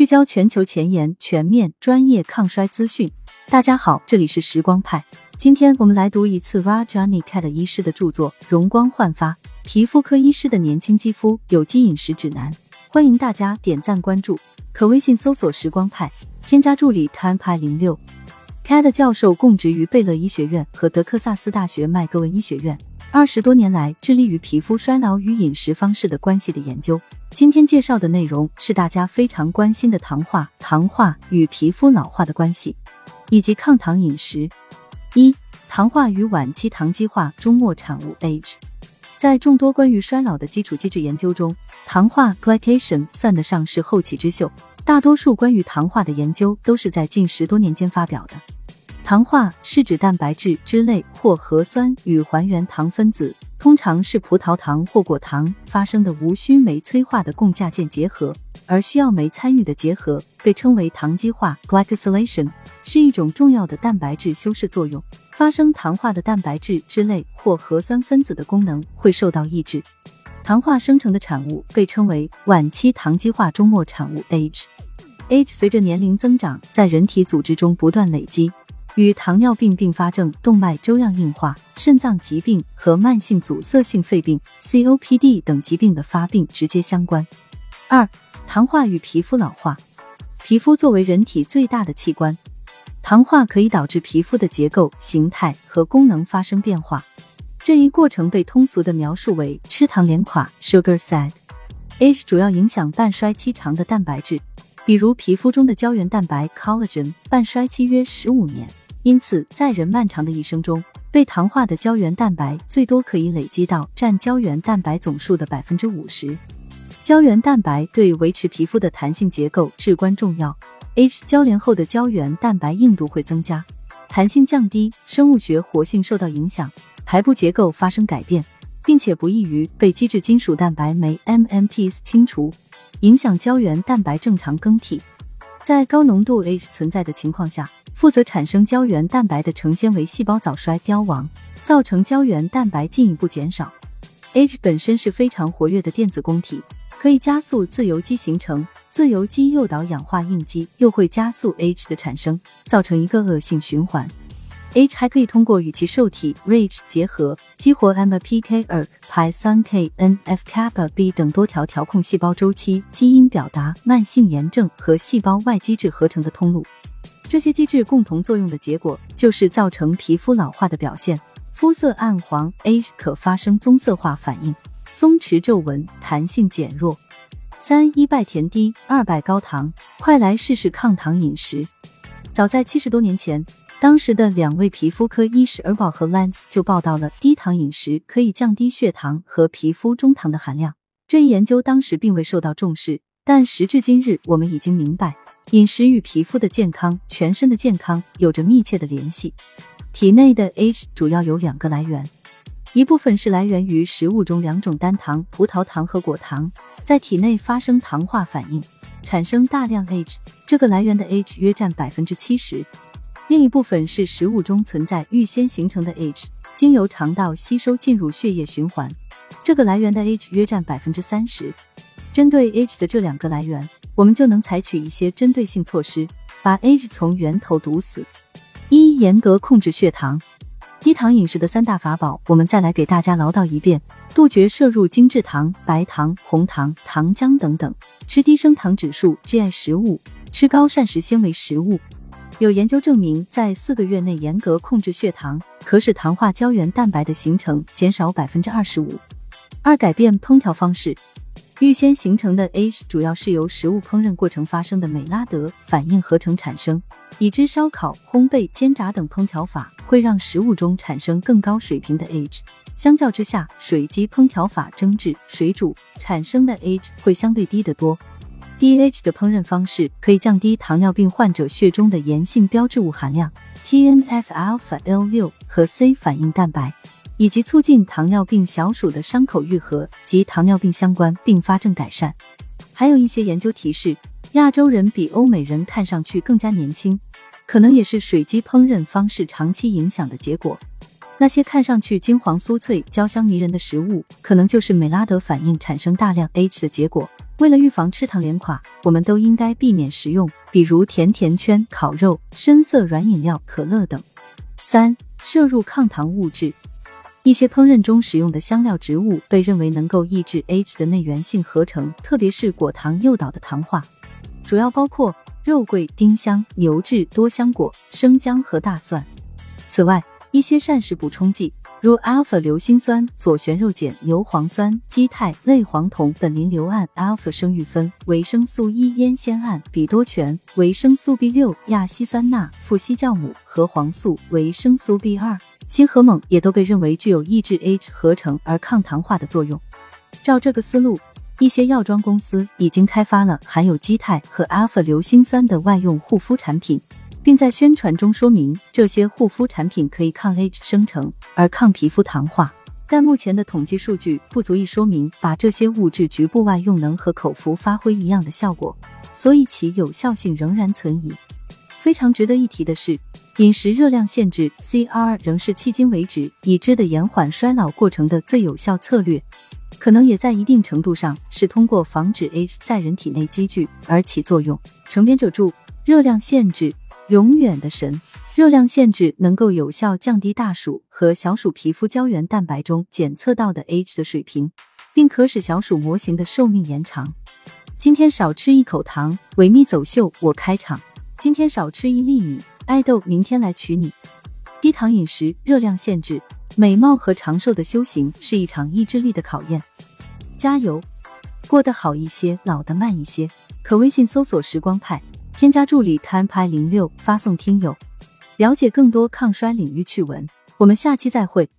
聚焦全球前沿，全面专业抗衰资讯。大家好，这里是时光派。今天我们来读一次 Rajani Katta 医师的著作《容光焕发：皮肤科医师的年轻肌肤有机饮食指南》。欢迎大家点赞关注，可微信搜索“时光派”，添加助理 timepie06。Katta 教授供职于贝勒医学院和德克萨斯大学麦格文医学院。20多年来，致力于皮肤衰老与饮食方式的关系的研究。今天介绍的内容是大家非常关心的糖化、糖化与皮肤老化的关系，以及抗糖饮食。1. 糖化与晚期糖基化终末产物 AGE。 在众多关于衰老的基础机制研究中，糖化 Glycation 算得上是后起之秀，大多数关于糖化的研究都是在近10多年间发表的。糖化是指蛋白质、脂类或核酸与还原糖分子，通常是葡萄糖或果糖发生的无需酶催化的共价键结合，而需要酶参与的结合被称为糖基化 glycosylation， 是一种重要的蛋白质修饰作用。发生糖化的蛋白质、脂类或核酸分子的功能会受到抑制。糖化生成的产物被称为晚期糖基化终末产物 AGE。AGE 随着年龄增长，在人体组织中不断累积。与糖尿病并发症、动脉粥样硬化、肾脏疾病和慢性阻塞性肺病 COPD 等疾病的发病直接相关。2. 糖化与皮肤老化。皮肤作为人体最大的器官，糖化可以导致皮肤的结构、形态和功能发生变化，这一过程被通俗地描述为吃糖脸垮 sugar sack。 AGE 主要影响半衰期长的蛋白质，比如皮肤中的胶原蛋白 Collagen， 半衰期约15年，因此在人漫长的一生中，被糖化的胶原蛋白最多可以累积到占胶原蛋白总数的 50%。 胶原蛋白对维持皮肤的弹性结构至关重要， AGE 交联后的胶原蛋白硬度会增加，弹性降低，生物学活性受到影响，排布结构发生改变，并且不易于被基质金属蛋白酶 MMPs 清除，影响胶原蛋白正常更替。在高浓度 AGE 存在的情况下，负责产生胶原蛋白的成纤维细胞早衰凋亡，造成胶原蛋白进一步减少。AGE 本身是非常活跃的电子供体，可以加速自由基形成，自由基诱导氧化应激，又会加速 AGE 的产生，造成一个恶性循环。AGE 还可以通过与其受体 RAGE 结合，激活 MAPK、ERK、PI3K、NF-κB 等多条调控细胞周期、基因表达、慢性炎症和细胞外机制合成的通路。这些机制共同作用的结果就是造成皮肤老化的表现，肤色暗黄， AGE 可发生棕色化反应，松弛皱纹，弹性减弱。3. 1. 甜低 2. 高糖，快来试试抗糖饮食。早在70多年前，当时的2位皮肤科医师尔堡和 Lenz 就报道了低糖饮食可以降低血糖和皮肤中糖的含量。这一研究当时并未受到重视，但时至今日，我们已经明白，饮食与皮肤的健康、全身的健康有着密切的联系。体内的 AGE 主要有2个来源，一部分是来源于食物中2种单糖葡萄糖和果糖在体内发生糖化反应，产生大量 AGE， 这个来源的 AGE 约占 70%。另一部分是食物中存在预先形成的 AGE， 经由肠道吸收进入血液循环，这个来源的 AGE 约占 30%。 针对 AGE 的这2个来源，我们就能采取一些针对性措施，把 AGE 从源头堵死。1. 严格控制血糖。低糖饮食的3大法宝，我们再来给大家唠叨一遍：杜绝摄入精制糖、白糖、红糖、糖浆等等，吃低升糖指数 GI 食物，吃高膳食纤维食物。有研究证明，在4个月内严格控制血糖，可使糖化胶原蛋白的形成减少 25%。 2. 改变烹调方式。预先形成的 AGE 主要是由食物烹饪过程发生的美拉德反应合成产生，以之烧烤、烘焙、煎炸等烹调法会让食物中产生更高水平的 AGE， 相较之下，水基烹调法蒸制、水煮产生的 AGE 会相对低得多。低 AGE 的烹饪方式可以降低糖尿病患者血中的炎性标志物含量 TNF-α L6 和 C 反应蛋白，以及促进糖尿病小鼠的伤口愈合及糖尿病相关并发症改善。还有一些研究提示，亚洲人比欧美人看上去更加年轻，可能也是水基烹饪方式长期影响的结果。那些看上去金黄酥脆、焦香迷人的食物，可能就是美拉德反应产生大量 AGE 的结果。为了预防吃糖连垮，我们都应该避免食用，比如甜甜圈、烤肉、深色软饮料、可乐等。3. 摄入抗糖物质。一些烹饪中使用的香料植物被认为能够抑制 AGE 的内源性合成，特别是果糖诱导的糖化，主要包括肉桂、丁香、牛至、多香果、生姜和大蒜。此外，一些膳食补充剂如 alpha 硫辛酸、左旋肉碱、牛磺酸、基肽、类黄酮、苯磷硫胺、alpha 生育酚、维生素 E 烟酰胺、比多醛、维生素 B6、亚烯酸钠、富硒酵母、核黄素、维生素 B2、锌和锰也都被认为具有抑制 AGE 合成而抗糖化的作用。照这个思路，一些药妆公司已经开发了含有基肽和 alpha 硫辛酸的外用护肤产品，并在宣传中说明这些护肤产品可以抗 AGE 生成而抗皮肤糖化，但目前的统计数据不足以说明把这些物质局部外用能和口服发挥一样的效果，所以其有效性仍然存疑。非常值得一提的是，饮食热量限制 CR 仍是迄今为止已知的延缓衰老过程的最有效策略，可能也在一定程度上是通过防止 AGE 在人体内积聚而起作用。承编者注：热量限制永远的神。热量限制能够有效降低大鼠和小鼠皮肤胶原蛋白中检测到的 AGE 的水平，并可使小鼠模型的寿命延长。今天少吃一口糖，维密走秀我开场。今天少吃一粒米，爱豆明天来娶你。低糖饮食、热量限制、美貌和长寿的修行是一场意志力的考验。加油，过得好一些，老得慢一些。可微信搜索时光派，添加助理 timepi06 发送听友，了解更多抗衰领域趣闻。我们下期再会。